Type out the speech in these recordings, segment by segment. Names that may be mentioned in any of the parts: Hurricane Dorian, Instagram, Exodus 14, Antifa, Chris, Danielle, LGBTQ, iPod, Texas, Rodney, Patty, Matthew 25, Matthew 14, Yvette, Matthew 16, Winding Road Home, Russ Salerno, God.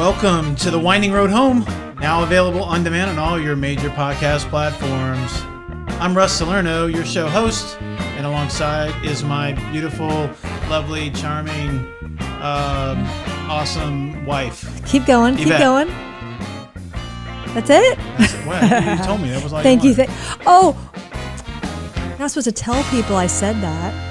Welcome to the Winding Road Home, now available on demand on all your major podcast platforms. I'm Russ Salerno, your show host, and alongside is my beautiful, lovely, charming, awesome wife. Keep going, Yvette. Keep going. That's it? Wow, you told me. That was like thank you. Oh, I'm not supposed to tell people I said that.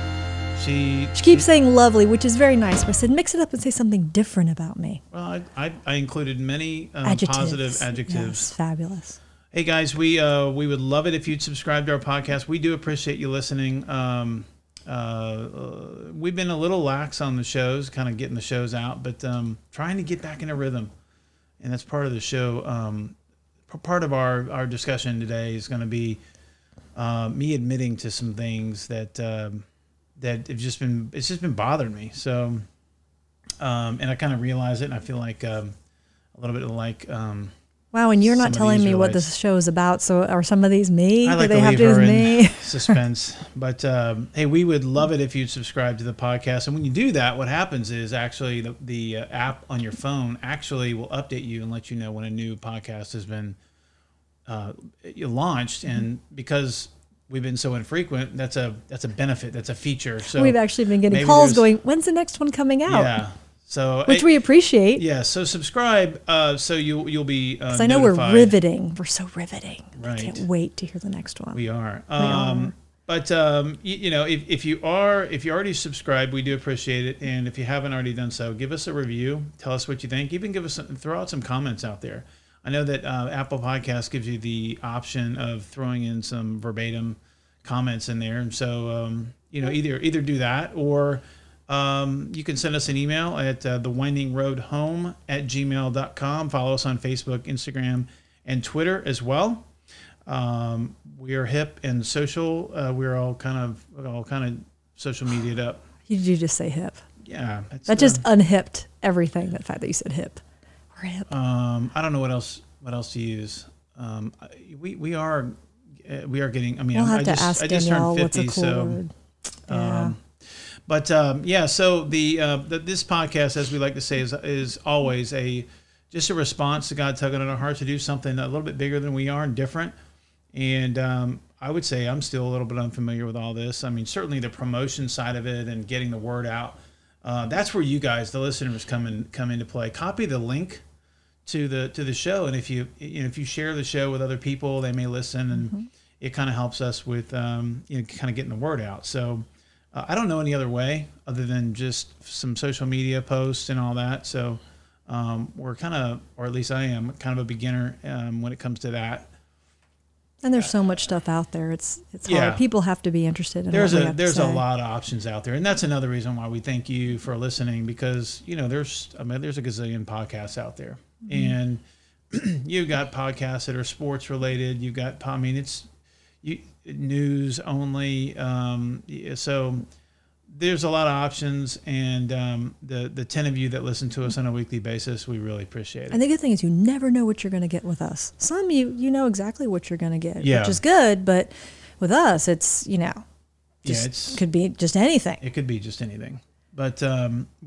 She keeps saying lovely, which is very nice, but I said mix it up and say something different about me. Well, I included many positive adjectives. Yes, fabulous. Hey, guys, we would love it if you'd subscribe to our podcast. We do appreciate you listening. We've been a little lax on the shows, kind of getting the shows out, but trying to get back into rhythm. And that's part of the show. Part of our discussion today is going to be me admitting to some things that... It's just been bothering me. So, and I kind of realize it, and I feel like a little bit like. Wow, and you're not telling me what this show is about. So, are some of these me? I like to leave her in suspense. But hey, we would love it if you'd subscribe to the podcast. And when you do that, what happens is actually the app on your phone actually will update you and let you know when a new podcast has been launched, and because. We've been so infrequent. That's a benefit. That's a feature. So we've actually been getting calls going, when's the next one coming out? Yeah. So which we appreciate. Yeah. So subscribe. So you'll be because I know notified. We're riveting. We're so riveting. Right. I can't wait to hear the next one. We are. But you know, if you already subscribed, we do appreciate it. And if you haven't already done so, give us a review. Tell us what you think. Even give us throw out some comments out there. I know that Apple Podcasts gives you the option of throwing in some verbatim comments in there. And so, you know, either do that or you can send us an email at thewindingroadhome@gmail.com. Follow us on Facebook, Instagram, and Twitter as well. We are hip and social. We're all kind of social media'd up. You do just say hip. Yeah. That just unhipped everything, the fact that you said hip. I don't know what else to use. We are getting. I mean, we'll have to ask Danielle turned 50, what's a cool word. Yeah. So this podcast, as we like to say, is always just a response to God tugging on our heart to do something a little bit bigger than we are and different. And I would say I'm still a little bit unfamiliar with all this. I mean, certainly the promotion side of it and getting the word out. That's where you guys, the listeners, come into play. Copy the link to the show, and if you share the show with other people, they may listen, and it kind of helps us with kind of getting the word out. So I don't know any other way other than just some social media posts and all that. So we're kind of, or at least I am, kind of a beginner when it comes to that. And there's so much stuff out there. It's hard. People have to be interested in what we have to say. There's a lot of options out there, and that's another reason why we thank you for listening. Because you know, there's a gazillion podcasts out there. And you've got podcasts that are sports related. You've got, I mean, news only. So there's a lot of options, and the 10 of you that listen to us on a weekly basis, we really appreciate it. And the good thing is you never know what you're going to get with us. Some you know exactly what you're going to get, which is good, but with us, it's, you know, could be just anything. It could be just anything. But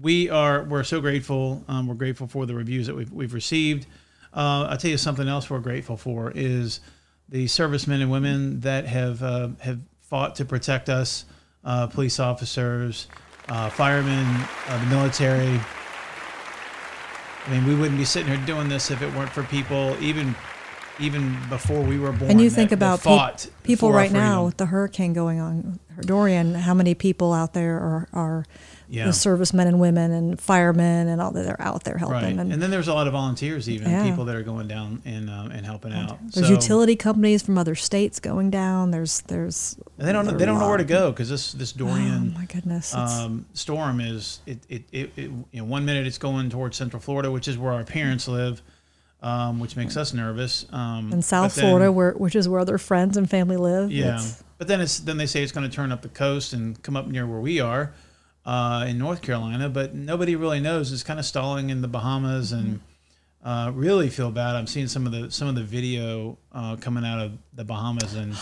we're so grateful. We're grateful for the reviews that we've received. I'll tell you something else we're grateful for is the servicemen and women that have fought to protect us, police officers, firemen, the military. I mean, we wouldn't be sitting here doing this if it weren't for people even before we were born. And you think about people right now with the hurricane going on, Dorian, how many people out there are the servicemen and women and firemen and all that, they're out there helping. Right. And then there's a lot of volunteers, even people that are going down and helping out. There's utility companies from other states going down. There's and they don't know where to go because this Dorian storm is it you know, 1 minute it's going towards Central Florida, which is where our parents live. Which makes us nervous. In South Florida, which is where other friends and family live. Yeah, but then they say it's going to turn up the coast and come up near where we are in North Carolina. But nobody really knows. It's kind of stalling in the Bahamas, and really feel bad. I'm seeing some of the video coming out of the Bahamas, and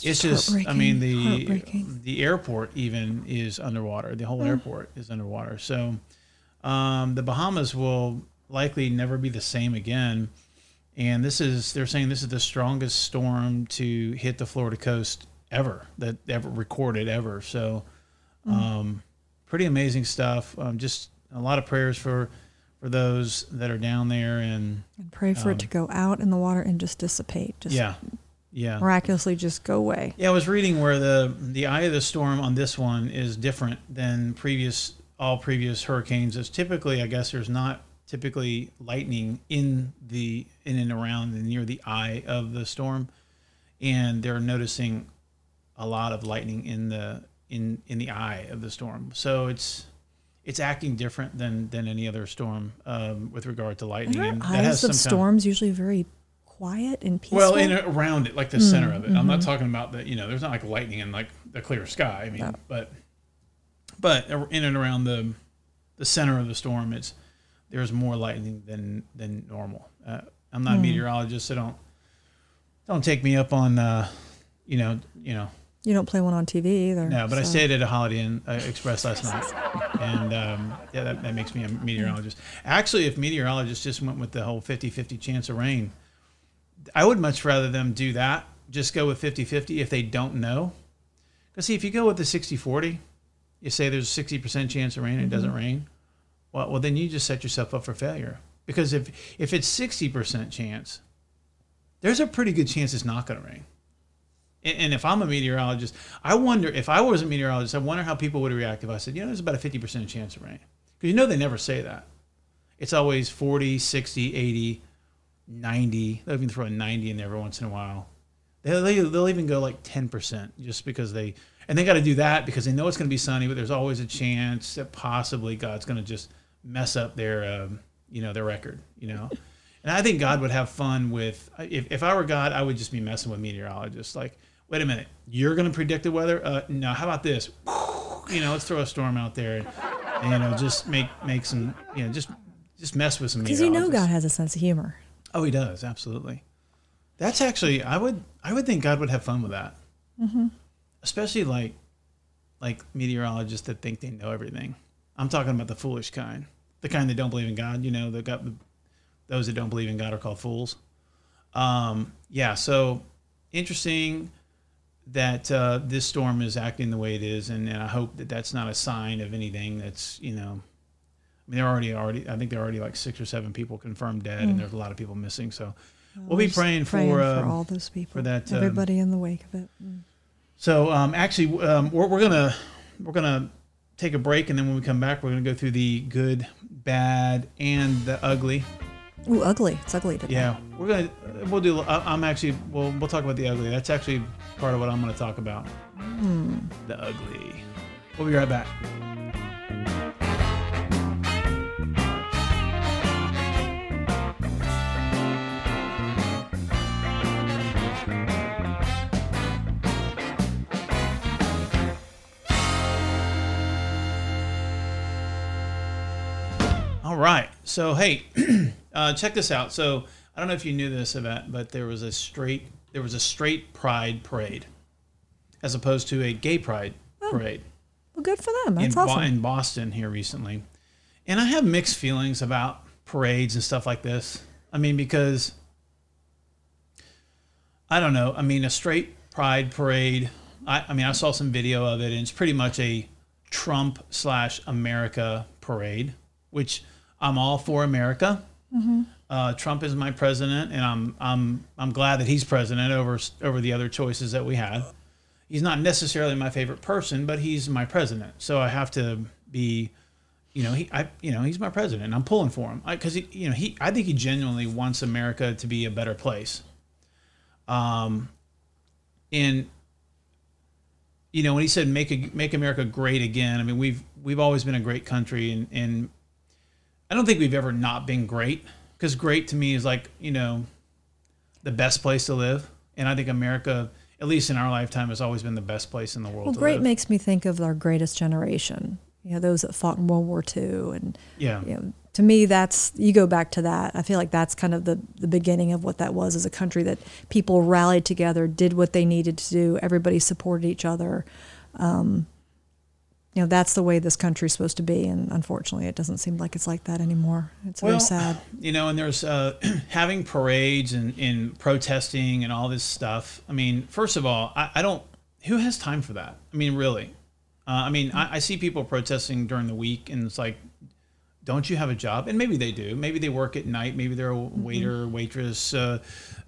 it's just I mean the airport even is underwater. The whole airport is underwater. So the Bahamas will. likely never be the same again. And this is, they're saying this is the strongest storm to hit the Florida coast ever, that ever recorded ever. So pretty amazing stuff. Just a lot of prayers for those that are down there, and pray for it to go out in the water and just dissipate. Just miraculously just go away. Yeah, I was reading where the eye of the storm on this one is different than all previous hurricanes. It's typically, I guess, there's not typically lightning in and around and near the eye of the storm, and they're noticing a lot of lightning in the eye of the storm. So it's acting different than any other storm with regard to lightning. And eyes that has some of storms usually very quiet and peaceful. Well, and around it, like the center of it. Mm-hmm. I'm not talking about that. You know, there's not like lightning in like the clear sky. I mean, no. but in and around the center of the storm, it's. There's more lightning than normal. I'm not a meteorologist, so don't take me up on, you know. You don't play one on TV either. No, but so. I stayed at a Holiday Inn Express last night, and that makes me a meteorologist. Actually, if meteorologists just went with the whole 50-50 chance of rain, I would much rather them do that. Just go with 50-50 if they don't know. Because see, if you go with the 60-40, you say there's a 60% chance of rain, and it doesn't rain. Well, then you just set yourself up for failure, because if it's 60% chance, there's a pretty good chance it's not going to rain. And if I'm a meteorologist, I wonder if I was a meteorologist, I wonder how people would react if I said, there's about a 50% chance of rain, because they never say that. It's always 40, 60, 80, 90. They'll even throw a 90 in there every once in a while. They'll even go like 10% just because they. And they got to do that because they know it's going to be sunny, but there's always a chance that possibly God's going to just mess up their record, And I think God would have fun with, if I were God, I would just be messing with meteorologists. Like, wait a minute, you're going to predict the weather? No, how about this? Let's throw a storm out there and just make some, just mess with some meteorologists. Because God has a sense of humor. Oh, he does. Absolutely. That's actually, I would think God would have fun with that. Mm-hmm. Especially like meteorologists that think they know everything. I'm talking about the foolish kind, the kind that don't believe in God. Those that don't believe in God are called fools. So interesting that this storm is acting the way it is, and I hope that that's not a sign of anything that's, I mean, they're already. I think there are already like 6 or 7 people confirmed dead, and there's a lot of people missing. So we'll be praying for all those people, for that, everybody in the wake of it. Mm. So we're gonna take a break, and then when we come back, we're gonna go through the good, bad, and the ugly. Ooh, ugly! It's ugly today. Yeah, we'll do. We'll talk about the ugly. That's actually part of what I'm gonna talk about. Mm. The ugly. We'll be right back. Right. So, hey, check this out. So I don't know if you knew this, Yvette, but there was a straight pride parade as opposed to a gay pride parade. Well, good for them. That's awesome. In Boston here recently. And I have mixed feelings about parades and stuff like this. I mean, because I don't know. I mean, a straight pride parade. I saw some video of it, and it's pretty much a Trump/America parade, which I'm all for America. Mm-hmm. Trump is my president, and I'm glad that he's president over the other choices that we had. He's not necessarily my favorite person, but he's my president, so I have to be, he's my president, and I'm pulling for him because I think he genuinely wants America to be a better place. When he said make America great again, I mean we've always been a great country, and I don't think we've ever not been great, because great to me is like, the best place to live. And I think America, at least in our lifetime, has always been the best place in the world to live. Well, great makes me think of our greatest generation, those that fought in World War II. And to me, that's, you go back to that. I feel like that's kind of the beginning of what that was as a country, that people rallied together, did what they needed to do. Everybody supported each other. you know, that's the way this country's supposed to be. And unfortunately, it doesn't seem like it's like that anymore. It's very sad. You know, and there's having parades and protesting and all this stuff. I mean, first of all, I don't, who has time for that? I mean, really? I mean, I see people protesting during the week, and it's like, don't you have a job? And maybe they do. Maybe they work at night. Maybe they're a waiter, waitress.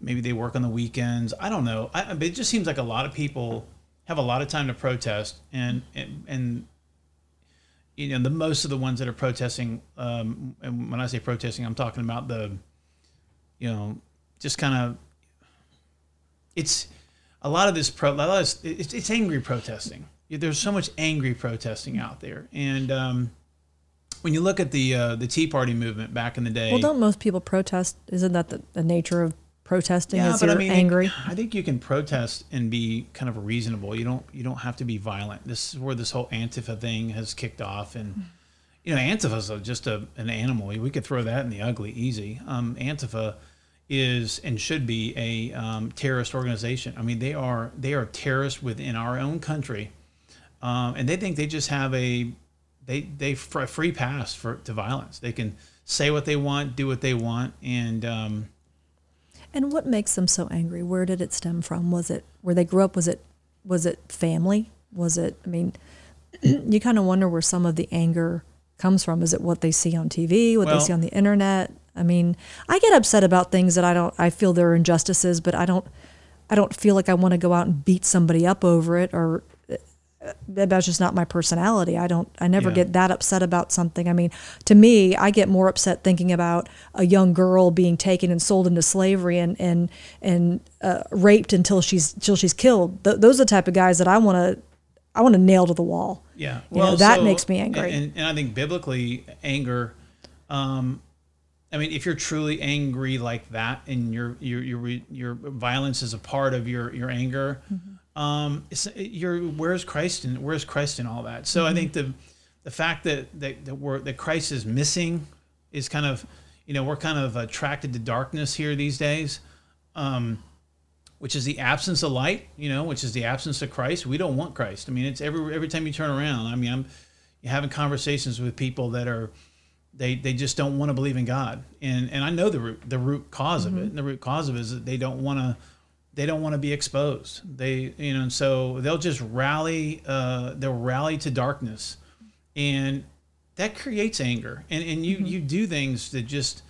Maybe they work on the weekends. I don't know. It just seems like a lot of people have a lot of time to protest, and you know, the most of the ones that are protesting. And when I say protesting, I'm talking about the, you know, just kind of. It's a lot of this it's angry protesting. There's so much angry protesting out there, and when you look at the Tea Party movement back in the day. Well, don't most people protest? Isn't that the nature of protesting? Yeah, but I mean, angry. I think you can protest and be kind of reasonable. You don't have to be violent. This is where this whole Antifa thing has kicked off, and you know, Antifa's just an animal. We could throw that in the ugly easy. Antifa is and should be a terrorist organization. I mean, they are terrorists within our own country, and they think they just have a free pass to violence. They can say what they want, do what they want, and what makes them so angry? Where did it stem from? Was it where they grew up? Was it family? Was it? I mean, you kind of wonder where some of the anger comes from. Is it what they see on TV? What they see on the internet? I mean, I get upset about things that I feel they're injustices, but I don't feel like I want to go out and beat somebody up over it, or that's just not my personality. I never get that upset about something. I mean, to me, I get more upset thinking about a young girl being taken and sold into slavery and raped until she's killed. Those are the type of guys that I want to nail to the wall. Yeah. Well, you know, that makes me angry. And I think biblically anger, I mean, if you're truly angry like that, and your violence is a part of your anger, where's Christ in all that? So I think the fact that Christ is missing is kind of, you know, we're kind of attracted to darkness here these days, which is the absence of light, you know, which is the absence of Christ. We don't want Christ. I mean, it's every time you turn around. I mean, you're having conversations with people that are. They just don't want to believe in God, and I know the root cause of it. And the root cause of it is that they don't want to be exposed. They, you know, and so they'll just rally to darkness, and that creates anger. And you do things that just,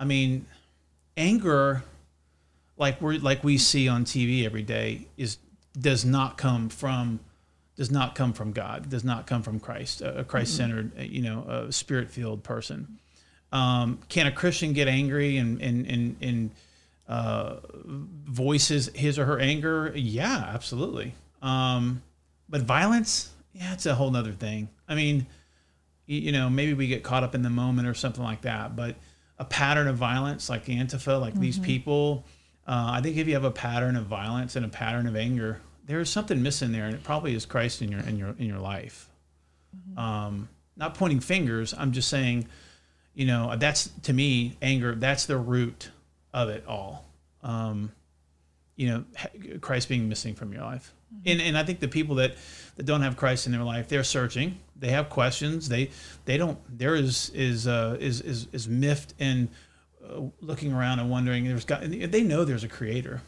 I mean, anger, like we see on TV every day, does not come from God, does not come from Christ, a Christ-centered, you know, spirit-filled person. Can a Christian get angry and voices his or her anger? Yeah, absolutely. But violence, yeah, it's a whole nother thing. I mean, you know, maybe we get caught up in the moment or something like that, but a pattern of violence like Antifa, like these people, I think if you have a pattern of violence and a pattern of anger, there's something missing there, and it probably is Christ in your life. Not pointing fingers. I'm just saying, you know, that's to me anger. That's the root of it all. You know, Christ being missing from your life, and I think the people that don't have Christ in their life, they're searching. They have questions. They don't. There is miffed and looking around and wondering. There's God. They know there's a Creator,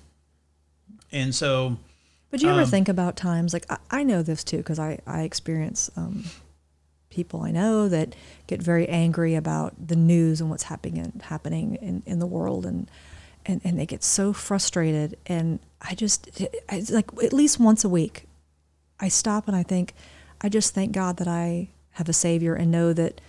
and so. But do you ever think about times, like, I know this too, because I experience people I know that get very angry about the news and what's happening in the world, and they get so frustrated. And it's like at least once a week, I stop and I think, I just thank God that I have a Savior and know that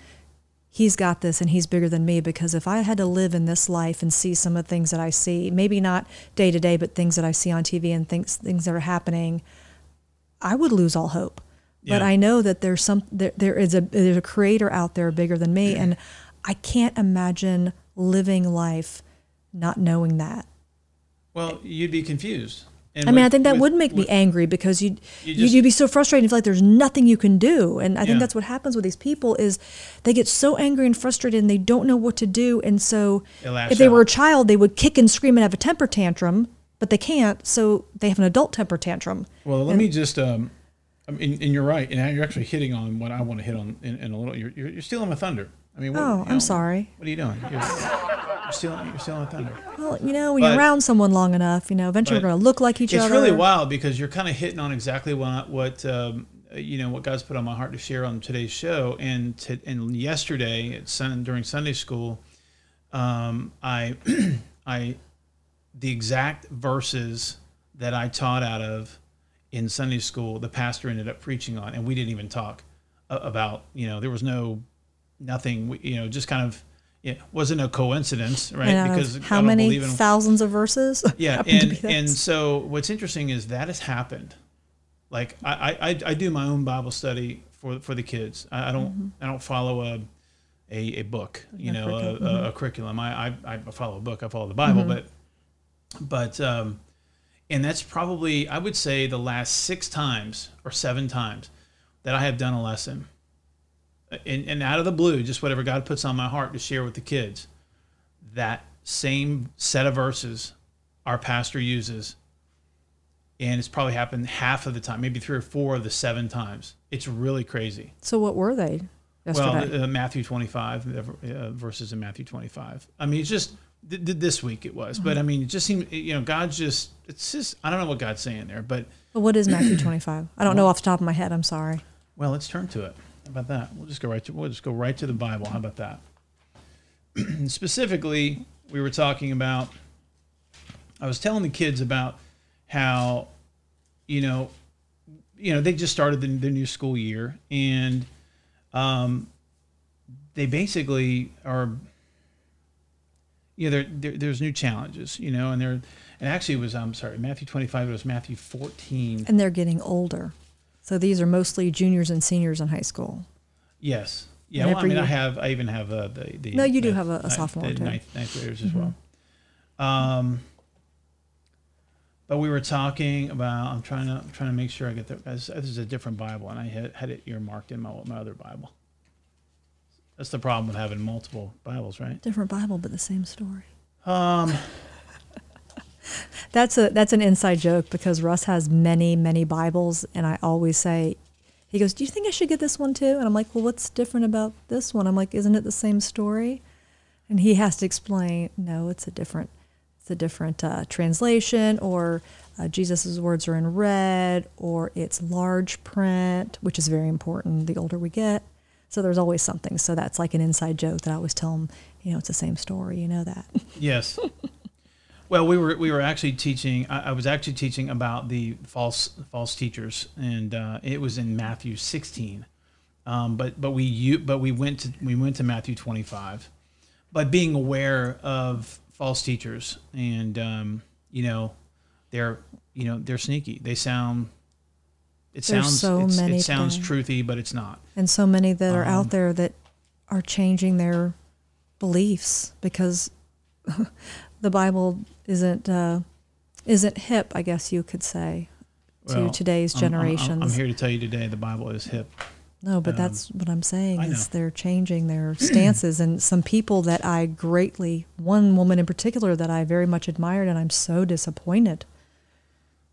He's got this and He's bigger than me, because if I had to live in this life and see some of the things that I see, maybe not day to day, but things that I see on TV and things that are happening, I would lose all hope. Yeah. But I know that there's a Creator out there bigger than me, and I can't imagine living life not knowing that. Well, you'd be confused. And I think that would make me angry, because you'd be so frustrated and feel like there's nothing you can do. And I think that's what happens with these people is they get so angry and frustrated and they don't know what to do. And so if they were a child, they would kick and scream and have a temper tantrum, but they can't. So they have an adult temper tantrum. Well, let me just I mean, and you're right. And now you're actually hitting on what I want to hit on in a little. You're stealing my thunder. I mean, I'm sorry. What are you doing? You're stealing my thunder. Well, when you're around someone long enough, eventually we're going to look like each other. It's really wild because you're kind of hitting on exactly what God's put on my heart to share on today's show. And yesterday during Sunday school, the exact verses that I taught out of in Sunday school, the pastor ended up preaching on, and we didn't even talk about, there was nothing, just kind of, it wasn't a coincidence, right? Because how many thousands of verses? Yeah. And so what's interesting is that has happened. Like I do my own Bible study for the kids. I don't follow a book, a curriculum. I follow a book. I follow the Bible, mm-hmm. but and that's probably, I would say, the last 6 times or 7 times that I have done a lesson. And out of the blue, just whatever God puts on my heart to share with the kids, that same set of verses our pastor uses. And it's probably happened half of the time, maybe 3 or 4 of the 7 times. It's really crazy. So what were they yesterday? Well, Matthew 25, verses in Matthew 25. I mean, it's just... This week it was, but I mean, it just seemed, I don't know what God's saying there, but what is Matthew 25? I don't know off the top of my head. I'm sorry. Well, let's turn to it. How about that? We'll just go right to the Bible. How about that? Specifically, we were talking about, I was telling the kids about how, they just started the new school year, and they basically are, there's new challenges, Matthew 25, it was Matthew 14. And they're getting older. So these are mostly juniors and seniors in high school. Yes. Yeah, and I even have a sophomore too. Ninth graders as mm-hmm. well. But we were talking about, I'm trying to make sure I get there. This is a different Bible, and I had it earmarked in my other Bible. That's the problem with having multiple Bibles, right? Different Bible, but the same story. That's an inside joke because Russ has many, many Bibles, and I always say, he goes, "Do you think I should get this one too?" And I'm like, "Well, what's different about this one?" I'm like, "Isn't it the same story?" And he has to explain, "No, it's a different translation, or Jesus' words are in red, or it's large print, which is very important the older we get." So there's always something. So that's like an inside joke that I always tell them, it's the same story. You know that. Yes. Well, we were actually teaching. I was actually teaching about the false teachers, and it was in Matthew 16. But we went to Matthew 25. But being aware of false teachers, and they're sneaky. They sound. It sounds truthy, but it's not. And so many that are out there that are changing their beliefs because the Bible isn't hip, I guess you could say, to today's generations. I'm here to tell you today the Bible is hip. No, but that's what I'm saying is they're changing their stances. And some people that I one woman in particular that I very much admired, and I'm so disappointed.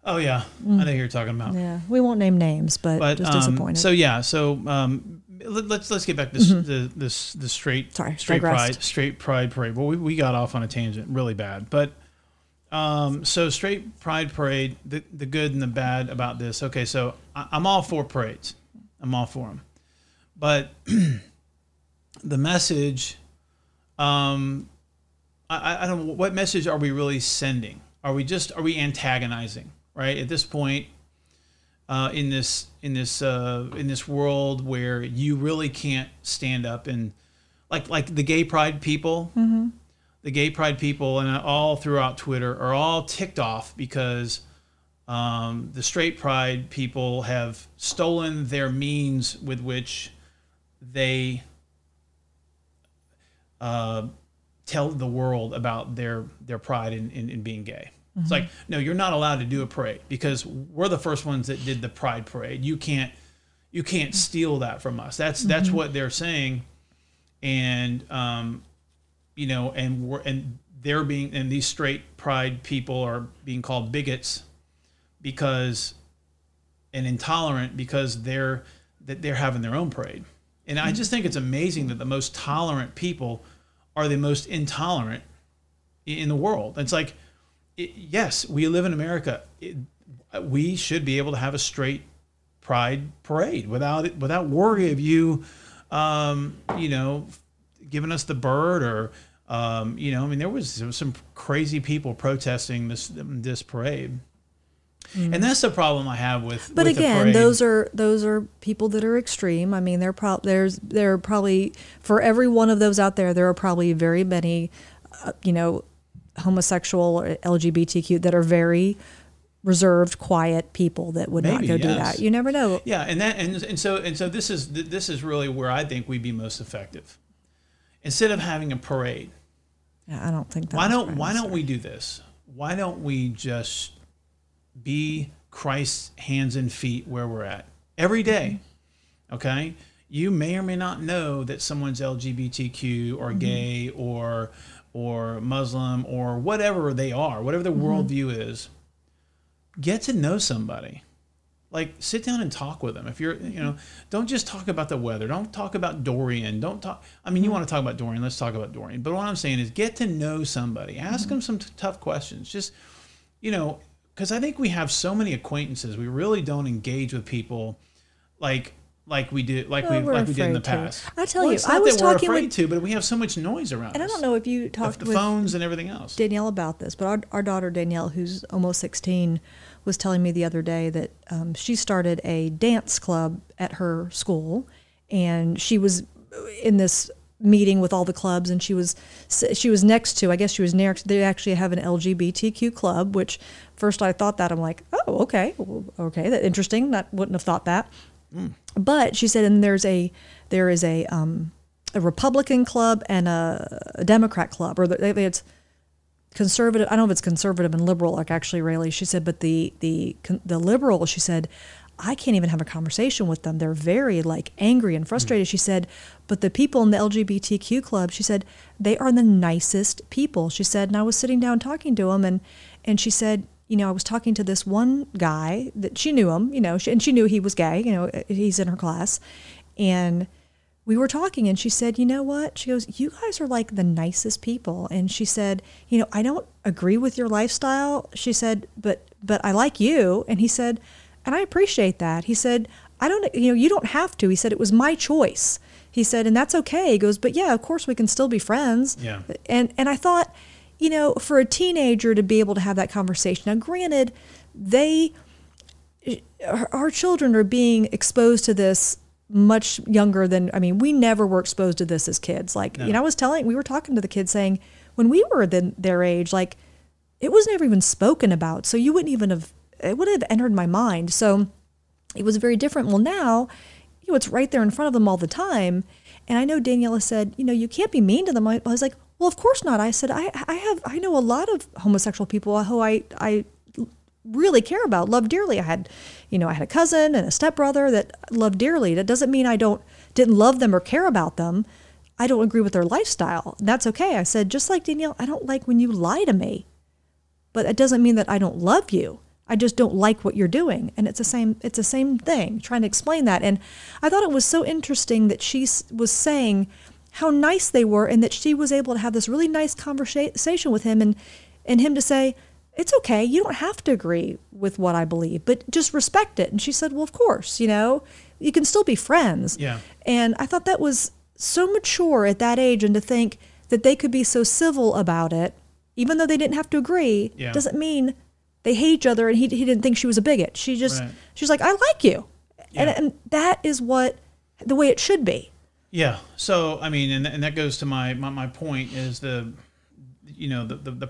Oh, yeah. I know who you're talking about. Yeah. We won't name names, but just disappointed. So, yeah. So, let's get back to the straight pride parade. Well, we got off on a tangent really bad. But, so straight pride parade, the good and the bad about this. Okay, so I'm all for parades. I'm all for them. But the message, I don't know, what message are we really sending? Are we antagonizing? Right at this point, in this world where you really can't stand up and like the gay pride people, mm-hmm. And all throughout Twitter are all ticked off because the straight pride people have stolen their means with which they tell the world about their pride in being gay. Mm-hmm. It's like, no, you're not allowed to do a parade because we're the first ones that did the pride parade. You can't steal that from us. That's what they're saying. And, these straight pride people are being called bigots because and intolerant because they're having their own parade. And I just think it's amazing that the most tolerant people are the most intolerant in the world. It's like, yes, we live in America. We should be able to have a straight pride parade without worry of you, giving us the bird or, there was some crazy people protesting this parade. Mm. And that's the problem I have with. But with again, the parade. those are people that are extreme. I mean, there are probably for every one of those out there, there are probably very many, homosexual or LGBTQ that are very reserved, quiet people that would not do that. You never know. Yeah, and so this is really where I think we'd be most effective. Instead of having a parade, I don't think that's why don't we do this? Why don't we just be Christ's hands and feet where we're at every day? Mm-hmm. Okay, you may or may not know that someone's LGBTQ or mm-hmm. gay or Muslim or whatever they are, whatever their mm-hmm. worldview is. Get to know somebody. Like, sit down and talk with them. If you're, don't just talk about the weather. Don't talk about Dorian. You want to talk about Dorian, let's talk about Dorian. But what I'm saying is get to know somebody. Ask them some tough questions. Just, because I think we have so many acquaintances. We really don't engage with people like we did in the past. I tell you, I was talking with, but we have so much noise around us. And I don't know if you talked with the phones and everything else. Danielle about this, but our daughter Danielle, who's almost 16, was telling me the other day that she started a dance club at her school, and she was in this meeting with all the clubs, and she was next to, I guess she was near, they actually have an LGBTQ club, which first I thought that, I'm like, oh, okay, that's interesting, that wouldn't have thought that. Mm. But she said, and there is a Republican club and a Democrat club, or it's conservative. I don't know if it's conservative and liberal, like actually Rayleigh. She said, but the liberal, she said, I can't even have a conversation with them. They're very angry and frustrated. Mm-hmm. She said, but the people in the LGBTQ club, she said, they are the nicest people. She said, and I was sitting down talking to them, and she said, I was talking to this one guy that she knew him, and she knew he was gay, he's in her class, and we were talking, and she said, you know what? She goes, you guys are like the nicest people. And she said, I don't agree with your lifestyle. She said, but I like you. And he said, and I appreciate that. He said, I don't, you don't have to. He said, it was my choice. He said, and that's okay. He goes, but yeah, of course we can still be friends. Yeah. And I thought, for a teenager to be able to have that conversation. Now, granted, our children are being exposed to this much younger than, we never were exposed to this as kids. We were talking to the kids saying, when we were their age, it was never even spoken about. So you wouldn't even have, it wouldn't have entered my mind. So it was very different. Well, now, it's right there in front of them all the time. And I know Daniela said, you can't be mean to them. I was like, well, of course not. I said, I know a lot of homosexual people who I really care about, love dearly. I had, I had a cousin and a stepbrother that loved dearly. That doesn't mean I didn't love them or care about them. I don't agree with their lifestyle. That's okay. I said, just like Danielle, I don't like when you lie to me, but it doesn't mean that I don't love you. I just don't like what you're doing. And it's the same thing, trying to explain that. And I thought it was so interesting that she was saying how nice they were, and that she was able to have this really nice conversation with him, and him to say, it's okay, you don't have to agree with what I believe, but just respect it. And she said, well, of course, you can still be friends. Yeah. And I thought that was so mature at that age, and to think that they could be so civil about it, even though they didn't have to agree, doesn't mean they hate each other, and he didn't think she was a bigot. She just, right. She's like, I like you. Yeah. And that is the way it should be. Yeah. So, and that goes to my point is the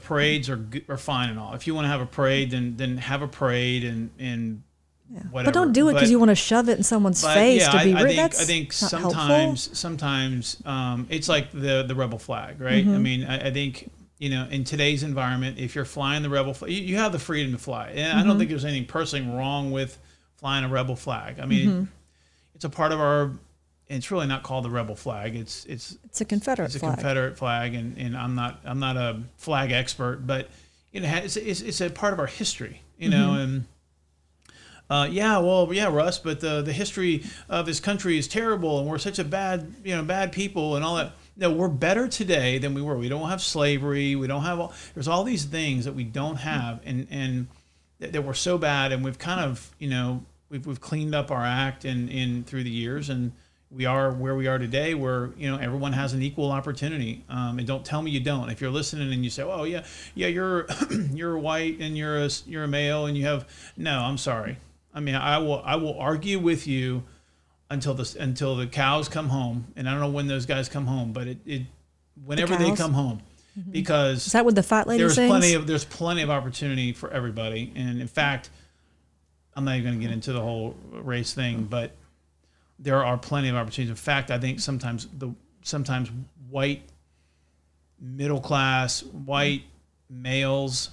parades are fine and all. If you want to have a parade, then have a parade and whatever. But don't do it because you want to shove it in someone's face to be rude. I think sometimes it's like the rebel flag, right? Mm-hmm. I think, in today's environment, if you're flying the rebel flag, you have the freedom to fly. And mm-hmm. I don't think there's anything personally wrong with flying a rebel flag. Mm-hmm. It's a part of our... It's really not called the rebel flag. It's a Confederate flag. It's a Confederate flag, and I'm not a flag expert, but it's a part of our history, mm-hmm. and Russ, but the history of this country is terrible, and we're such a bad people and all that. No, we're better today than we were. We don't have slavery. We don't have there's all these things that we don't have, and that were so bad, and we've kind of, we've cleaned up our act in through the years, and we are where we are today, where, everyone has an equal opportunity. And don't tell me you don't. If you're listening and you say, oh yeah, you're white and you're a male and you have, no, I'm sorry. I mean, I will argue with you until the cows come home. And I don't know when those guys come home, but whenever they come home, mm-hmm. because is that what the fat lady sings? There's plenty of opportunity for everybody. And in fact, I'm not even going to get into the whole race thing, but there are plenty of opportunities. In fact, I think sometimes white, middle class, white males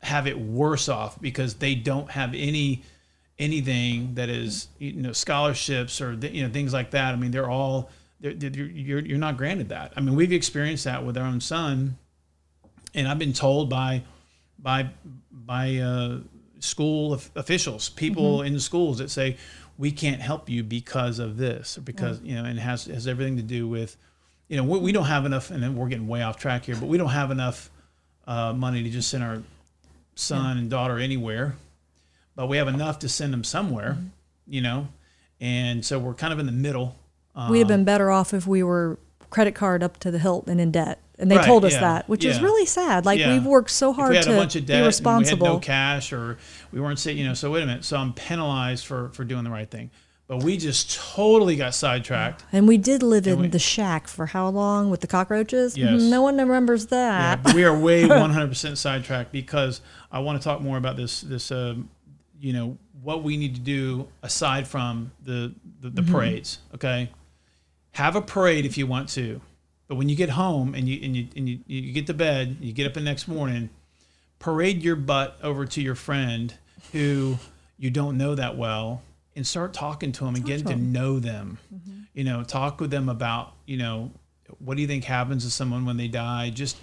have it worse off because they don't have anything that is, scholarships or things like that. I mean, you're not granted that. I mean, we've experienced that with our own son, and I've been told by school officials, people mm-hmm. in schools that say, we can't help you because of this, or because, and it has everything to do with, we don't have enough, and then we're getting way off track here, but we don't have enough money to just send our son and daughter anywhere, but we have enough to send them somewhere, mm-hmm. And so we're kind of in the middle. We'd have been better off if we were credit card up to the hilt and in debt. And they told us that, which is really sad. Like, we've worked so hard to be responsible. We had no cash, or we weren't saying, so wait a minute. So I'm penalized for doing the right thing. But we just totally got sidetracked. And we did live in the shack for how long with the cockroaches? Yes. No one remembers that. Yeah, we are way 100% sidetracked, because I want to talk more about this, what we need to do aside from the mm-hmm. parades. Okay. Have a parade if you want to. But when you get home and you get to bed, you get up the next morning, parade your butt over to your friend who you don't know that well, and start talking to them and getting to know them. Mm-hmm. Talk with them about, what do you think happens to someone when they die? Just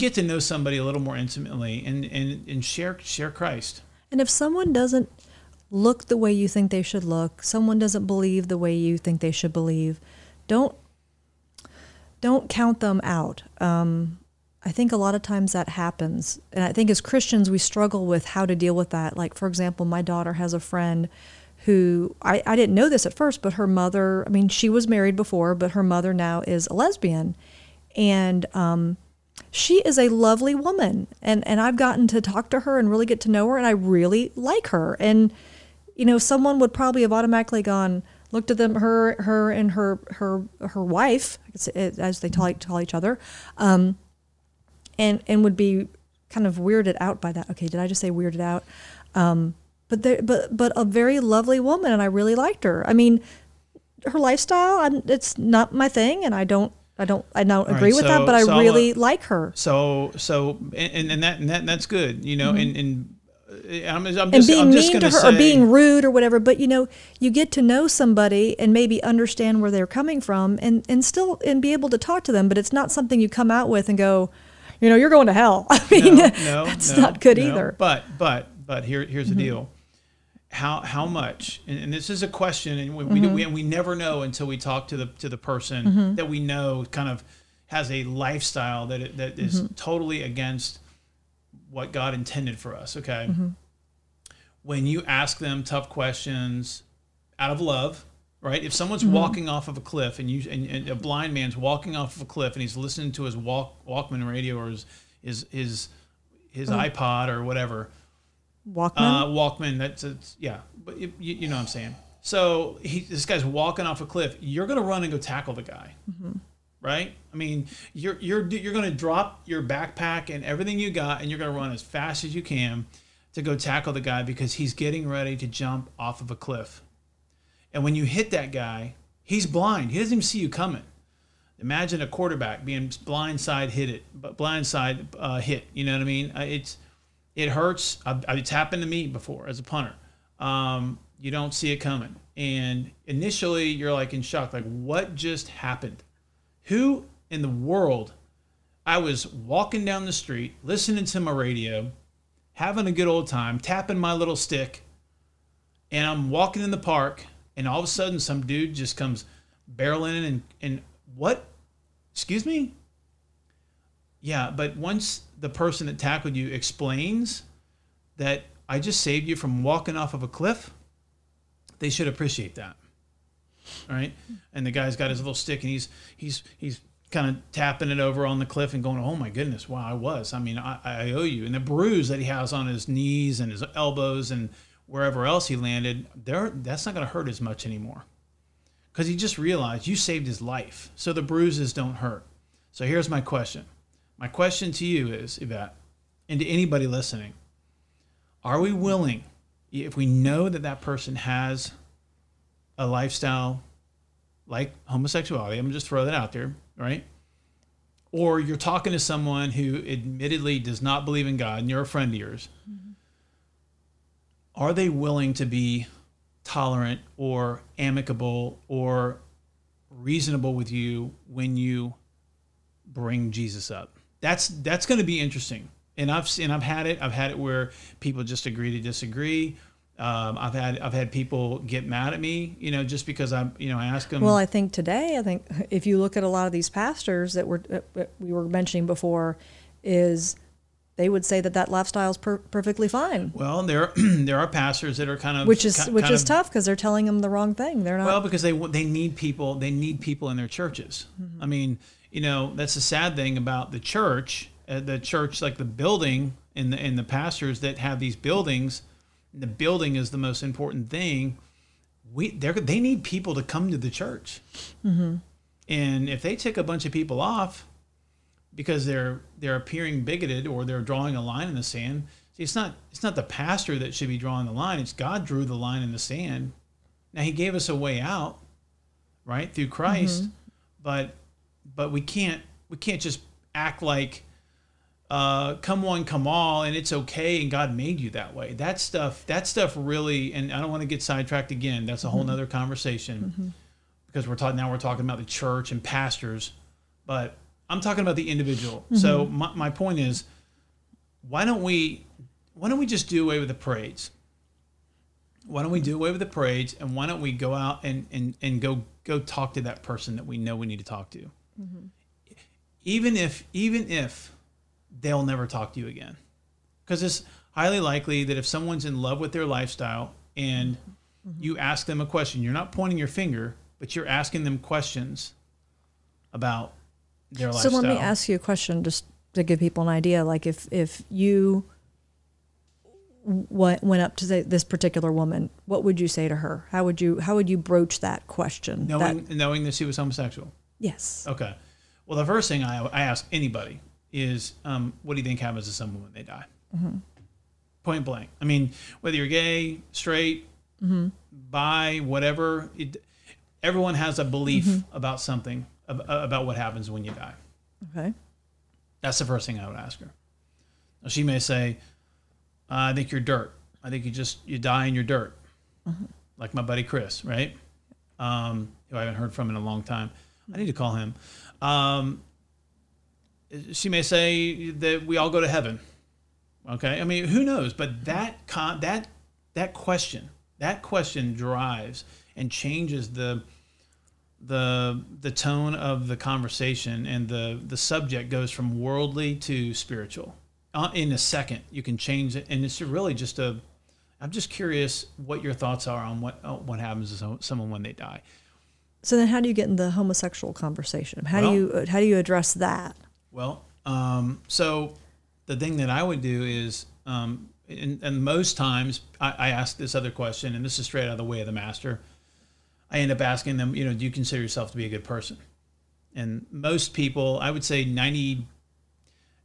get to know somebody a little more intimately, and share Christ. And if someone doesn't look the way you think they should look, someone doesn't believe the way you think they should believe, don't count them out. I think a lot of times that happens. And I think as Christians, we struggle with how to deal with that. Like, for example, my daughter has a friend who, I didn't know this at first, but her mother, she was married before, but her mother now is a lesbian. And she is a lovely woman. And I've gotten to talk to her and really get to know her, and I really like her. And, someone would probably have automatically gone, looked at them, her and her wife, as they tell each other, and would be kind of weirded out by that. Okay, did I just say weirded out? But a very lovely woman, and I really liked her. Her lifestyle, it's not my thing, and I don't agree with that. But I really like her. So that's good, mm-hmm. and I'm just mean to her, say, or being rude or whatever, but you get to know somebody and maybe understand where they're coming from, and still be able to talk to them. But it's not something you come out with and go, you're going to hell. That's not good either. But here's mm-hmm. the deal: how much? And this is a question, and mm-hmm. we never know until we talk to the person mm-hmm. that we know kind of has a lifestyle that mm-hmm. is totally against what God intended for us, okay? Mm-hmm. When you ask them tough questions out of love, right? If someone's mm-hmm. walking off of a cliff, and a blind man's walking off of a cliff, and he's listening to his Walkman radio, or his iPod or whatever. Walkman? Walkman, yeah. But you know what I'm saying. So this guy's walking off a cliff. You're going to run and go tackle the guy. Mm-hmm. Right? You're going to drop your backpack and everything you got, and you're going to run as fast as you can to go tackle the guy, because he's getting ready to jump off of a cliff. And when you hit that guy, he's blind. He doesn't even see you coming. Imagine a quarterback being blindside hit. You know what I mean? It hurts. It's happened to me before as a punter. You don't see it coming, and initially you're like in shock, like, what just happened? Who in the world? I was walking down the street, listening to my radio, having a good old time, tapping my little stick, And I'm walking in the park, and all of a sudden some dude just comes barreling in and what? Excuse me? Yeah, but once the person that tackled you explains that I just saved you from walking off of a cliff, they should appreciate that. All right? And the guy's got his little stick, and he's kind of tapping it over on the cliff and going, oh my goodness, wow, I owe you. And the bruise that he has on his knees and his elbows and wherever else he landed, that's not going to hurt as much anymore. Because he just realized you saved his life. So the bruises don't hurt. So here's my question. My question to you is, Yvette, and to anybody listening, are we willing, if we know that that person has a lifestyle like homosexuality, I'm just throwing that out there, right? Or you're talking to someone who admittedly does not believe in God and you're a friend of yours. Mm-hmm. Are they willing to be tolerant or amicable or reasonable with you when you bring Jesus up? That's going to be interesting. And I've had it where people just agree to disagree. I've had people get mad at me, just because I ask them. Well, I think if you look at a lot of these pastors that we were mentioning before, is they would say that lifestyle is perfectly fine. Well, there are pastors that are kind of which is tough because they're telling them the wrong thing. They're not because they need people. They need people in their churches. Mm-hmm. I mean, that's the sad thing about the church. The church, like the building, and the pastors that have these buildings. The building is the most important thing. They need people to come to the church. Mm-hmm. And if they tick a bunch of people off because they're appearing bigoted or they're drawing a line in the sand, see, it's not the pastor that should be drawing the line. It's God drew the line in the sand. Now He gave us a way out, right, through Christ. Mm-hmm. But we can't just act like come one, come all, and it's okay, and God made you that way. That stuff really, and I don't want to get sidetracked again. That's a whole nother conversation because we're talking about the church and pastors, but I'm talking about the individual. Mm-hmm. So my point is, why don't we just do away with the parades? Why don't we do away with the parades, and why don't we go out and go talk to that person that we know we need to talk to, even if they'll never talk to you again. Because it's highly likely that if someone's in love with their lifestyle and you ask them a question, you're not pointing your finger, but you're asking them questions about their lifestyle. So let me ask you a question just to give people an idea. Like if you went up to this particular woman, what would you say to her? How would you broach that question? Knowing that she was homosexual? Yes. Okay. Well, the first thing I ask anybody is what do you think happens to someone when they die? Mm-hmm. Point blank. I mean, whether you're gay, straight, bi, whatever, everyone has a belief about something, about what happens when you die. Okay. That's the first thing I would ask her. Now, she may say, I think you're dirt. I think you die in your dirt. Mm-hmm. Like my buddy Chris, right? Who I haven't heard from in a long time. I need to call him. She may say that we all go to heaven. Okay. I mean, who knows? But that question drives and changes the tone of the conversation, and the subject goes from worldly to spiritual. In a second, you can change it, and it's really just I'm just curious what your thoughts are on what happens to someone when they die. So then, how do you get in the homosexual conversation? How do you address that? Well, so the thing that I would do is, and most times I ask this other question, and this is straight out of the way of the master. I end up asking them, do you consider yourself to be a good person? And most people, I would say 90,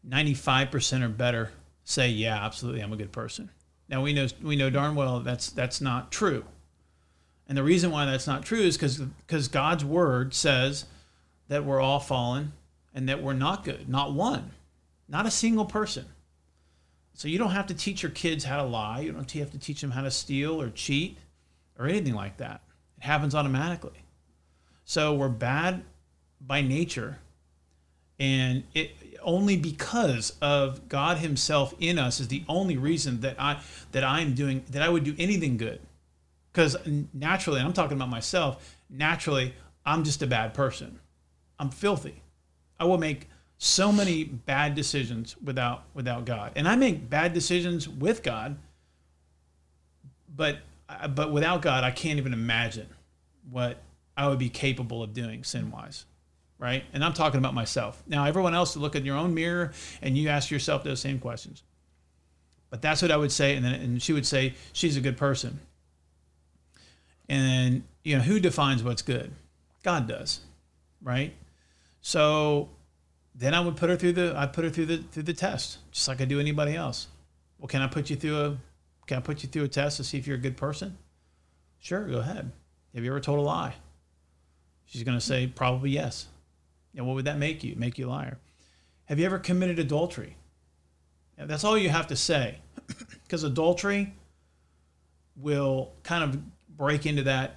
95% or better say, yeah, absolutely, I'm a good person. Now we know darn well that's not true. And the reason why that's not true is because God's word says that we're all fallen, and that we're not good, not one, not a single person. So you don't have to teach your kids how to lie. You don't have to teach them how to steal or cheat or anything like that. It happens automatically. So we're bad by nature. And it only because of God Himself in us is the only reason that I would do anything good. Because naturally, I'm talking about myself, naturally, I'm just a bad person. I'm filthy. I will make so many bad decisions without God. And I make bad decisions with God, but without God, I can't even imagine what I would be capable of doing sin-wise, right? And I'm talking about myself. Now, everyone else, look in your own mirror, and you ask yourself those same questions. But that's what I would say, and she would say, she's a good person. And, you know, who defines what's good? God does, right? So then I would put her through the test, just like I do anybody else. Well, can I put you through a test to see if you're a good person? Sure, go ahead. Have you ever told a lie? She's going to say probably yes. And what would that make you? Make you a liar. Have you ever committed adultery? And that's all you have to say, because adultery will kind of break into that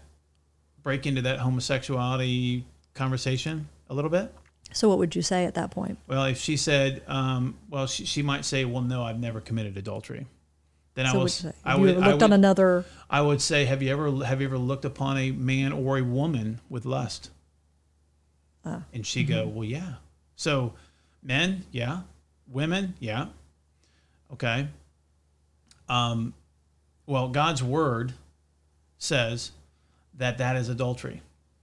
homosexuality conversation a little bit. So what would you say at that point? Well, if she said, she might say, well, no, I've never committed adultery. Then so I would say, have you ever looked upon a man or a woman with lust? And she go, well, yeah. So men, yeah. Women, yeah. Okay. Well, God's word says that is adultery.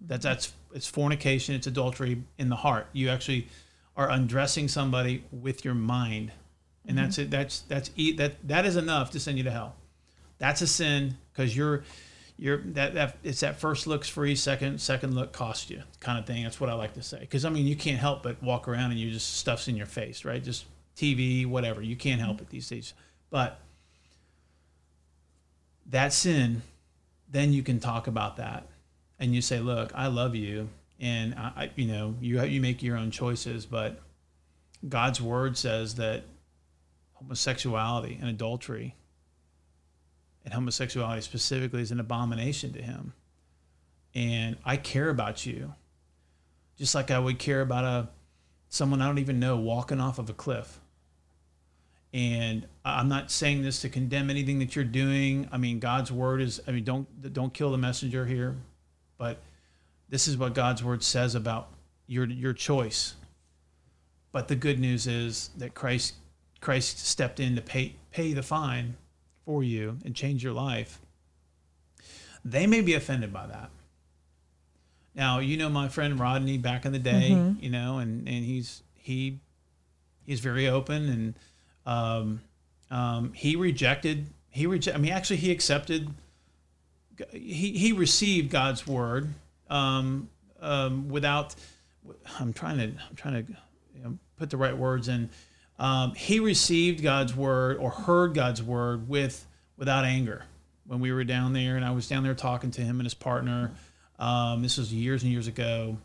It's fornication. It's adultery in the heart. You actually are undressing somebody with your mind. And that's it. That is enough to send you to hell. That's a sin, because it's that first look's free, second look costs you kind of thing. That's what I like to say. Because I mean, you can't help but walk around and you just stuff's in your face, right? Just TV, whatever. You can't help it these days. But that sin, then you can talk about that, and you say, look, I love you, and I you know, you make your own choices, but God's word says that homosexuality and adultery, and homosexuality specifically, is an abomination to him. And I care about you just like I would care about someone I don't even know walking off of a cliff. And I'm not saying this to condemn anything that you're doing. I mean, God's word is, I mean, don't kill the messenger here, but this is what God's word says about your choice. But the good news is that Christ stepped in to pay the fine for you and change your life. They may be offended by that. Now, you know my friend Rodney back in the day, you know, and he's very open, and he accepted, he received God's word without, I'm trying to you know, put the right words in. He received God's word, or heard God's word, without anger. When we were down there, and I was down there talking to him and his partner, this was years and years ago.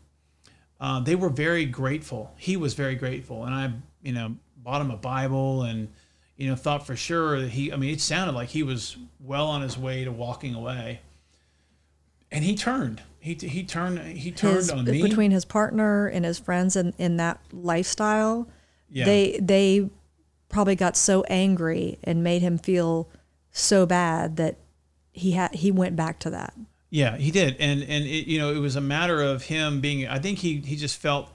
They were very grateful. He was very grateful, and I, you know, bought him a Bible, and you know, thought for sure that he. I mean, it sounded like he was well on his way to walking away, and he turned. He turned on me. Between his partner and his friends, and in that lifestyle. Yeah. They probably got so angry and made him feel so bad that he went back to that. Yeah, he did, and it, you know, it was a matter of him being. I think he just felt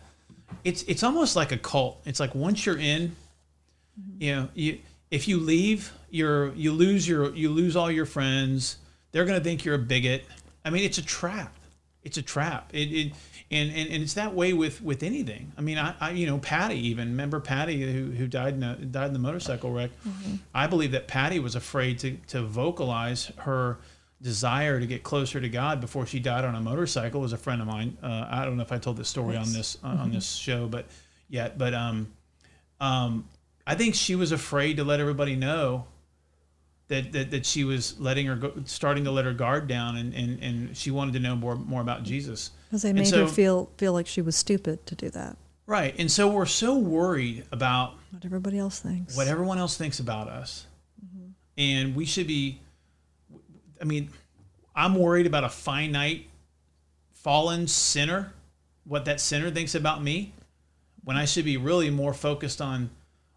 it's almost like a cult. It's like once you're in, you know, if you leave, you lose all your friends. They're gonna think you're a bigot. I mean, it's a trap. It's a trap. And it's that way with anything. I mean, I you know, Patty, even remember Patty who died in the motorcycle wreck. Mm-hmm. I believe that Patty was afraid to vocalize her desire to get closer to God before she died on a motorcycle. It was a friend of mine. I don't know if I told this story on this show, but I think she was afraid to let everybody know that she was starting to let her guard down, and she wanted to know more about Jesus. Because they made her feel like she was stupid to do that. Right. And so we're so worried about what everybody else thinks. What everyone else thinks about us. Mm-hmm. And we should be, I mean, I'm worried about a finite, fallen sinner, what that sinner thinks about me, when I should be really more focused on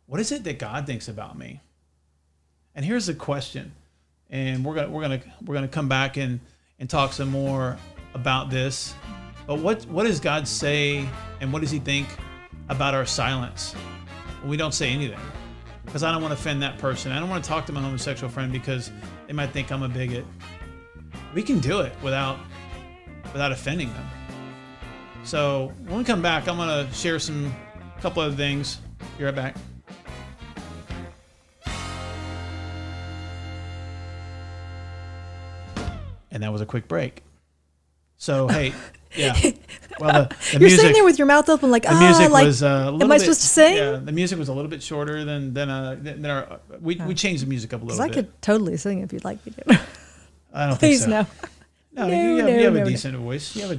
what is it that God thinks about me. And here's the question. and we're gonna come back and talk some more about this. But what does God say, and what does He think about our silence when we don't say anything? Because I don't want to offend that person. I don't want to talk to my homosexual friend because they might think I'm a bigot. We can do it without offending them. So when we come back, I'm going to share a couple other things. Be right back. And that was a quick break. So, hey, yeah. Well, the you're music, sitting there with your mouth open like, supposed to sing? Yeah, the music was a little bit shorter than our... We changed the music up a little bit. Because I could totally sing if you'd like me to. I don't think so. Please, no. You have a decent voice. I have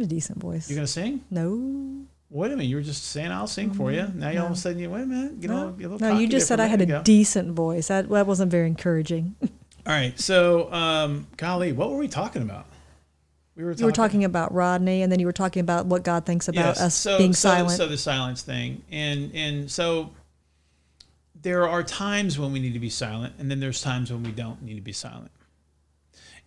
a decent voice. You're going to sing? No. Wait a minute. You were just saying, I'll sing for you. Now you all of a sudden, wait a minute. You just said I had a decent voice. That wasn't very encouraging. All right. So, golly, what were we talking about? You were talking about Rodney, and then you were talking about what God thinks about us being silent. So the silence thing. And so there are times when we need to be silent, and then there's times when we don't need to be silent.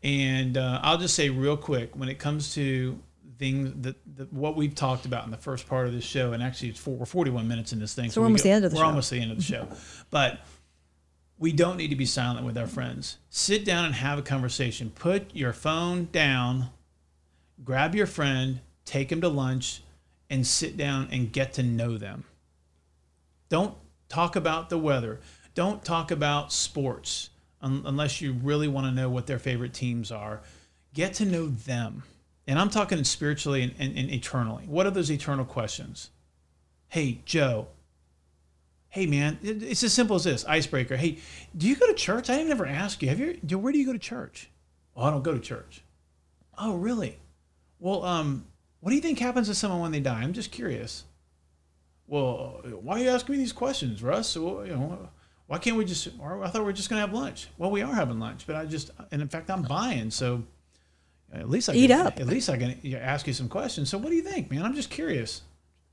And I'll just say real quick, when it comes to things that what we've talked about in the first part of this show, and actually we're 41 minutes in this thing. So we're almost the end of the show. But we don't need to be silent with our friends. Sit down and have a conversation. Put your phone down, grab your friend, take him to lunch, and sit down and get to know them. Don't talk about the weather. Don't talk about sports unless you really want to know what their favorite teams are. Get to know them. And I'm talking spiritually and eternally. What are those eternal questions? Hey, Joe. Hey, man. It's as simple as this. Icebreaker. Hey, do you go to church? I didn't ever ask you. Where do you go to church? Oh, I don't go to church. Oh, really? Well, what do you think happens to someone when they die? I'm just curious. Well, why are you asking me these questions, Russ? Well, why can't we just? Or I thought we were just going to have lunch. Well, we are having lunch, but and in fact, I'm buying, so. At least I can ask you some questions. So what do you think, man? I'm just curious.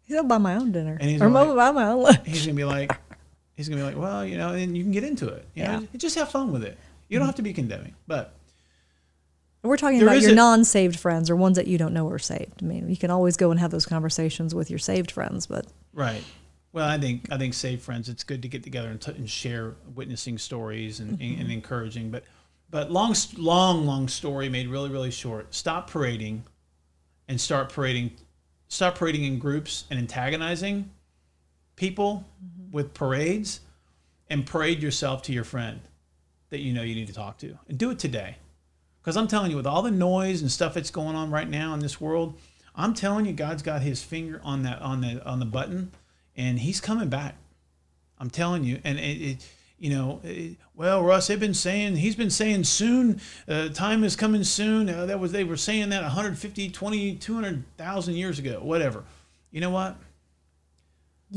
He's gonna buy my own dinner, and buy my own lunch. He's gonna be like, well, and you can get into it. You know, just have fun with it. You don't have to be condemning. But we're talking about your non-saved friends or ones that you don't know are saved. I mean, you can always go and have those conversations with your saved friends, but right. Well, I think saved friends. It's good to get together and share witnessing stories and encouraging, but. But long story made really, really short. Stop parading and start parading. Stop parading in groups and antagonizing people with parades, and parade yourself to your friend that you know you need to talk to. And do it today. Because I'm telling you, with all the noise and stuff that's going on right now in this world, I'm telling you, God's got His finger on that on the button, and He's coming back. I'm telling you. And it well, Russ, he's been saying soon, time is coming soon. They were saying that 150, 20, 200,000 years ago, whatever. You know what?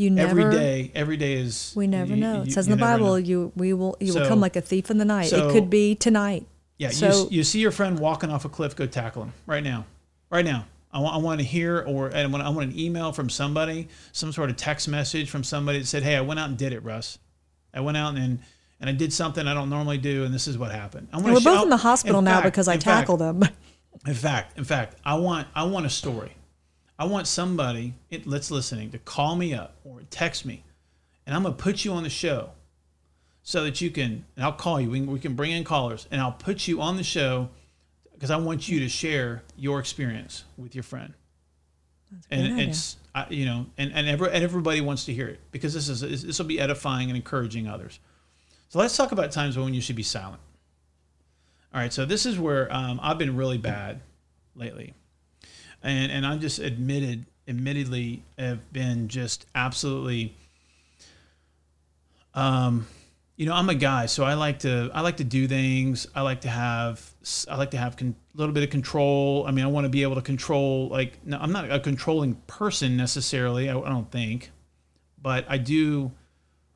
Every day is. We never know. It says in the Bible, you will come like a thief in the night. So, it could be tonight. Yeah. So, you see your friend walking off a cliff, go tackle him right now. I want to hear, I want an email from somebody, some sort of text message from somebody that said, hey, I went out and did it, Russ. I went out and I did something I don't normally do, and this is what happened. We're both in the hospital now because I tackle them. In fact, I want a story. I want somebody that's listening to call me up or text me, and I'm gonna put you on the show so that you can. And I'll call you. We can bring in callers, and I'll put you on the show because I want you to share your experience with your friend. That's a good idea. And everybody wants to hear it because this will be edifying and encouraging others. So let's talk about times when you should be silent. All right, so this is where I've been really bad lately, and I'm just admittedly have been just absolutely. I'm a guy, so I like to do things. I like to have a little bit of control. I mean, I want to be able to control. Like, no, I'm not a controlling person necessarily. I don't think, but I do.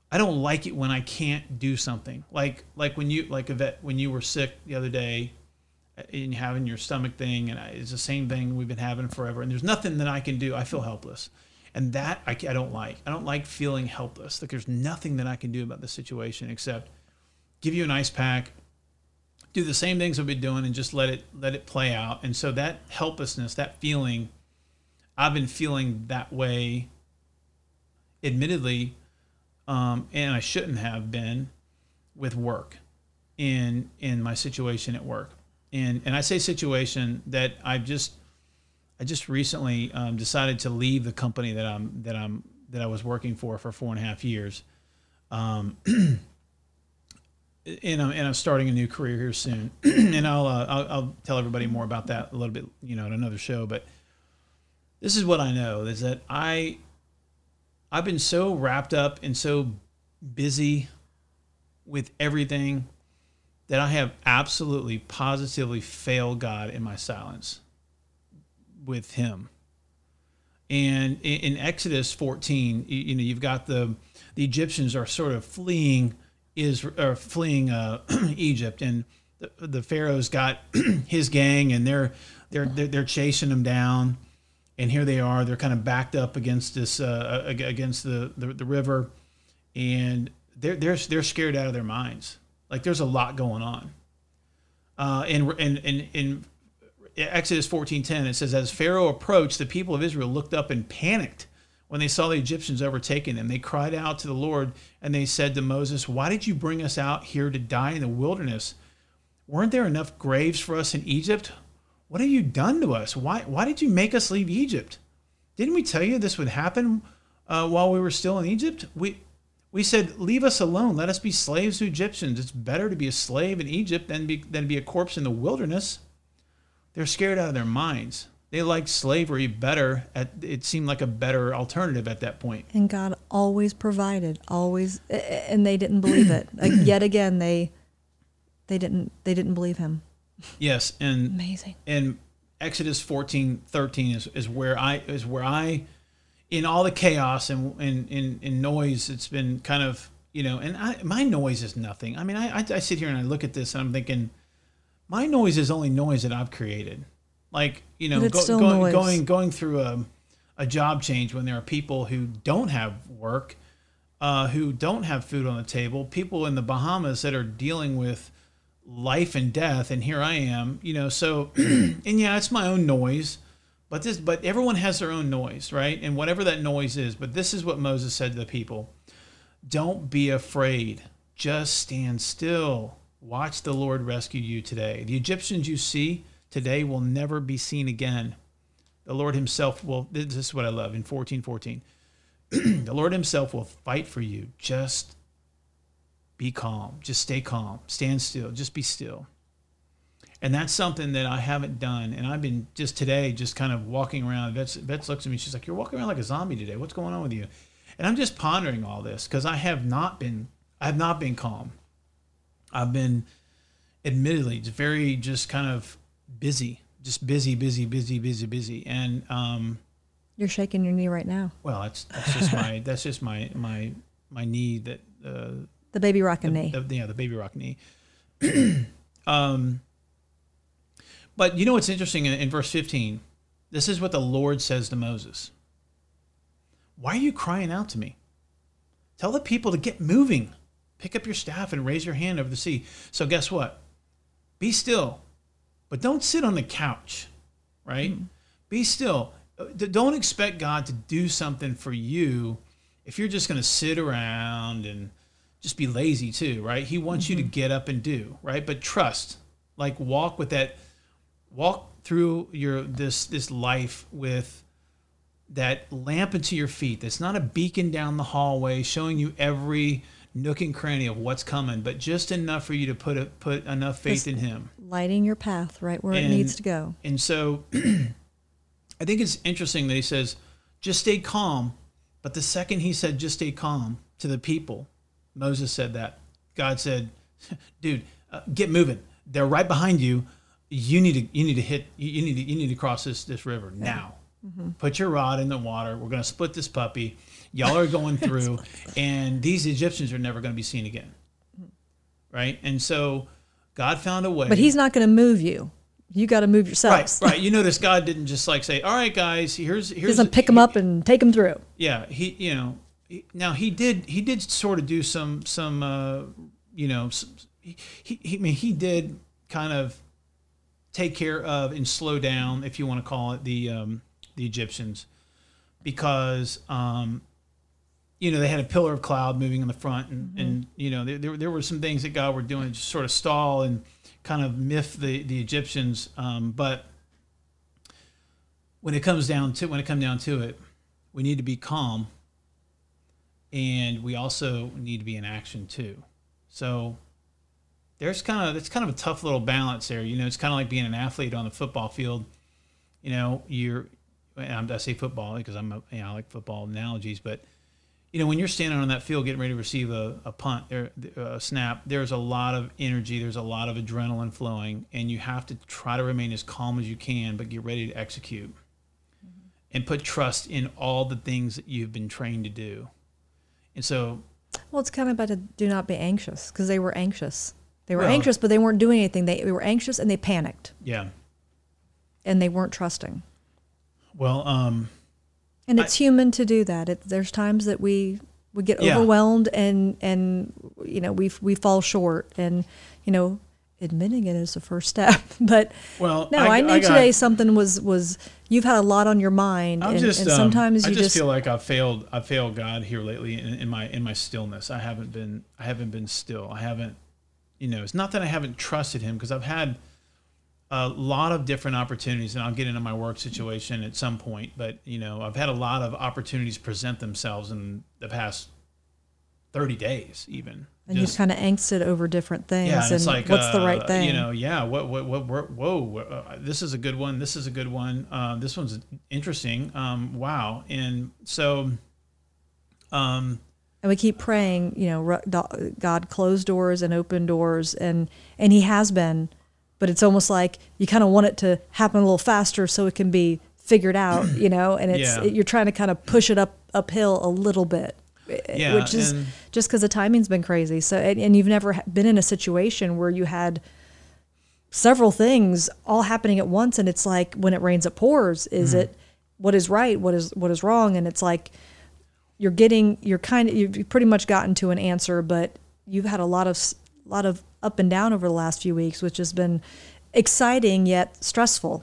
I don't like it when I can't do something. Like when you were sick the other day, and having your stomach thing, and it's the same thing we've been having forever. And there's nothing that I can do. I feel helpless. And that I don't like. I don't like feeling helpless. Like there's nothing that I can do about the situation except give you an ice pack, do the same things we've been doing, and just let it play out. And so that helplessness, that feeling, I've been feeling that way, admittedly, and I shouldn't have been, with work, in my situation at work. And I say situation that I just recently decided to leave the company that I was working for 4.5 years. And I'm starting a new career here soon, and I'll tell everybody more about that a little bit, in another show. But this is what I know, is that I've been so wrapped up and so busy with everything that I have absolutely, positively failed God in my silence with Him. And in Exodus 14, you've got the Egyptians are sort of fleeing Egypt, and the Pharaoh's got his gang, and they're chasing them down, and here they are. They're kind of backed up against this against the river, and they're scared out of their minds. Like, there's a lot going on. And in Exodus 14:10, it says, as Pharaoh approached, the people of Israel looked up and panicked when they saw the Egyptians overtaking them. They cried out to the Lord, and they said to Moses, why did you bring us out here to die in the wilderness? Weren't there enough graves for us in Egypt? What have you done to us? Why did you make us leave Egypt? Didn't we tell you this would happen while we were still in Egypt? We said, leave us alone. Let us be slaves to Egyptians. It's better to be a slave in Egypt than be a corpse in the wilderness. They're scared out of their minds. They liked slavery better. It seemed like a better alternative at that point. And God always provided, always, and they didn't believe it. Like, yet again, they didn't believe Him. Yes, and amazing. And Exodus 14:13 is where I, in all the chaos and noise, it's been kind of and my noise is nothing. I mean, I sit here and I look at this and I'm thinking, my noise is only noise that I've created. Like, going through a job change when there are people who don't have work, who don't have food on the table, people in the Bahamas that are dealing with life and death, and here I am, so, and yeah, it's my own noise, but everyone has their own noise, right? And whatever that noise is, but this is what Moses said to the people: don't be afraid, just stand still. Watch the Lord rescue you today. The Egyptians you see today will never be seen again. The Lord Himself will, this is what I love in 14:14. The Lord Himself will fight for you. Just be calm. Just stay calm. Stand still. Just be still. And that's something that I haven't done. And I've been today kind of walking around. Vets looks at me. She's like, you're walking around like a zombie today. What's going on with you? And I'm just pondering all this because I have not been calm. I've been admittedly very just kind of busy, and you're shaking your knee right now. Well, that's just my knee that the baby rocking knee. The baby rock knee. But what's interesting in verse 15? This is what the Lord says to Moses: why are you crying out to me? Tell the people to get moving. Pick up your staff and raise your hand over the sea. So guess what? Be still. But don't sit on the couch, right? Mm-hmm. Be still. Don't expect God to do something for you if you're just going to sit around and just be lazy too, right? He wants you to get up and do, right? But trust, like walk through your this life with that lamp into your feet. That's not a beacon down the hallway showing you every nook and cranny of what's coming, but just enough for you to put enough faith in Him. Lighting your path right where it needs to go. And so I think it's interesting that He says, just stay calm. But the second He said, just stay calm to the people, Moses said that. God said, dude, get moving. They're right behind you. You need to cross this river now. Mm-hmm. Put your rod in the water. We're going to split this puppy. Y'all are going through, and these Egyptians are never going to be seen again, right? And so God found a way. But He's not going to move you. You got to move yourselves. Right, right. You notice God didn't just like say, all right, guys, here's. He doesn't pick them up and take them through. Yeah, He did sort of do some he did kind of take care of and slow down, if you want to call it, the Egyptians, because you know, they had a pillar of cloud moving in the front, and, mm-hmm. and you know, there were some things that God were doing to sort of stall and kind of miff the Egyptians. But when it comes down to it, we need to be calm, and we also need to be in action too. So it's kind of a tough little balance there. You know, it's kind of like being an athlete on the football field. You know, I say football because I like football analogies, but you know, when you're standing on that field getting ready to receive a punt or a snap, there's a lot of energy, there's a lot of adrenaline flowing, and you have to try to remain as calm as you can, but get ready to execute mm-hmm. and put trust in all the things that you've been trained to do. And so, well, it's kind of about to do not be anxious, because they were anxious. They were anxious, but they weren't doing anything. They were anxious and they panicked. Yeah. And they weren't trusting. Well, and it's human to do that. There's times that we get overwhelmed and you know, we fall short, and you know, admitting it is the first step. But well, no, I knew today something was you've had a lot on your mind, and sometimes I just feel like I've failed God here lately in my stillness. I haven't been still. I haven't, you know, it's not that I haven't trusted Him, because I've had a lot of different opportunities, and I'll get into my work situation at some point, but you know, I've had a lot of opportunities present themselves in the past 30 days even. And just, you've kind of angsted over different things, and it's like, what's the right thing? You know, this is a good one. This is a good one. This one's interesting. Wow. And so, and we keep praying, you know, God closed doors and opened doors, and He has been. But it's almost like you kind of want it to happen a little faster so it can be figured out, you know, and it's you're trying to kind of push it uphill a little bit, which is just because the timing's been crazy. So, and you've never been in a situation where you had several things all happening at once, and it's like, when it rains, it pours. Is mm-hmm. it what is right? What is wrong? And it's like you've pretty much gotten to an answer, but you've had a lot of up and down over the last few weeks, which has been exciting yet stressful.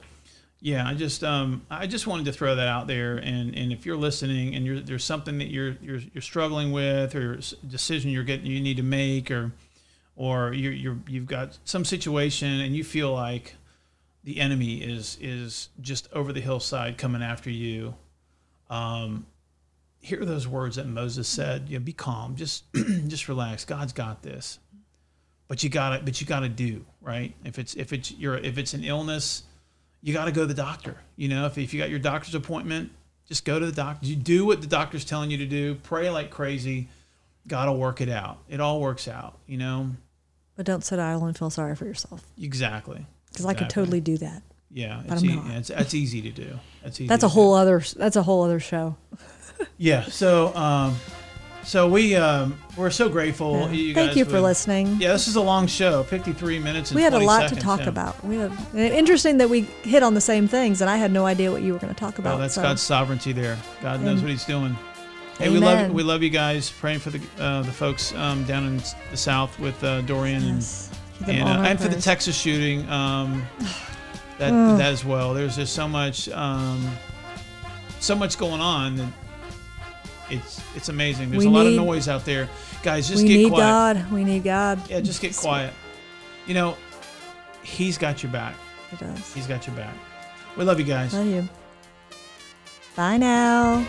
Yeah, I just wanted to throw that out there, and if you're listening and there's something that you're struggling with, or a decision you need to make, or you've got some situation and you feel like the enemy is just over the hillside coming after you, hear those words that Moses said. You know, be calm, just relax. God's got this. But you gotta do right. If it's an illness, you gotta go to the doctor. You know, if you got your doctor's appointment, just go to the doctor. You do what the doctor's telling you to do. Pray like crazy. God'll work it out. It all works out. You know. But don't sit idle and feel sorry for yourself. Exactly. Because I could totally do that. Yeah, but I'm not. That's easy to do. That's a whole other show. Yeah. So. So we're so grateful. Yeah. Thank you guys for listening. Yeah, this is a long show, 53 minutes and 20 seconds. We had a lot to talk about. Interesting that we hit on the same things, and I had no idea what you were going to talk about. Oh, that's God's sovereignty there. God knows what He's doing. Hey, amen. we love you guys. Praying for the folks down in the South with Dorian, yes. and for the Texas shooting. That as well. There's just so much going on. It's amazing. There's a lot of noise out there. Guys, just get quiet. We need God. Yeah, just get quiet. You know, He's got your back. He does. He's got your back. We love you guys. Love you. Bye now.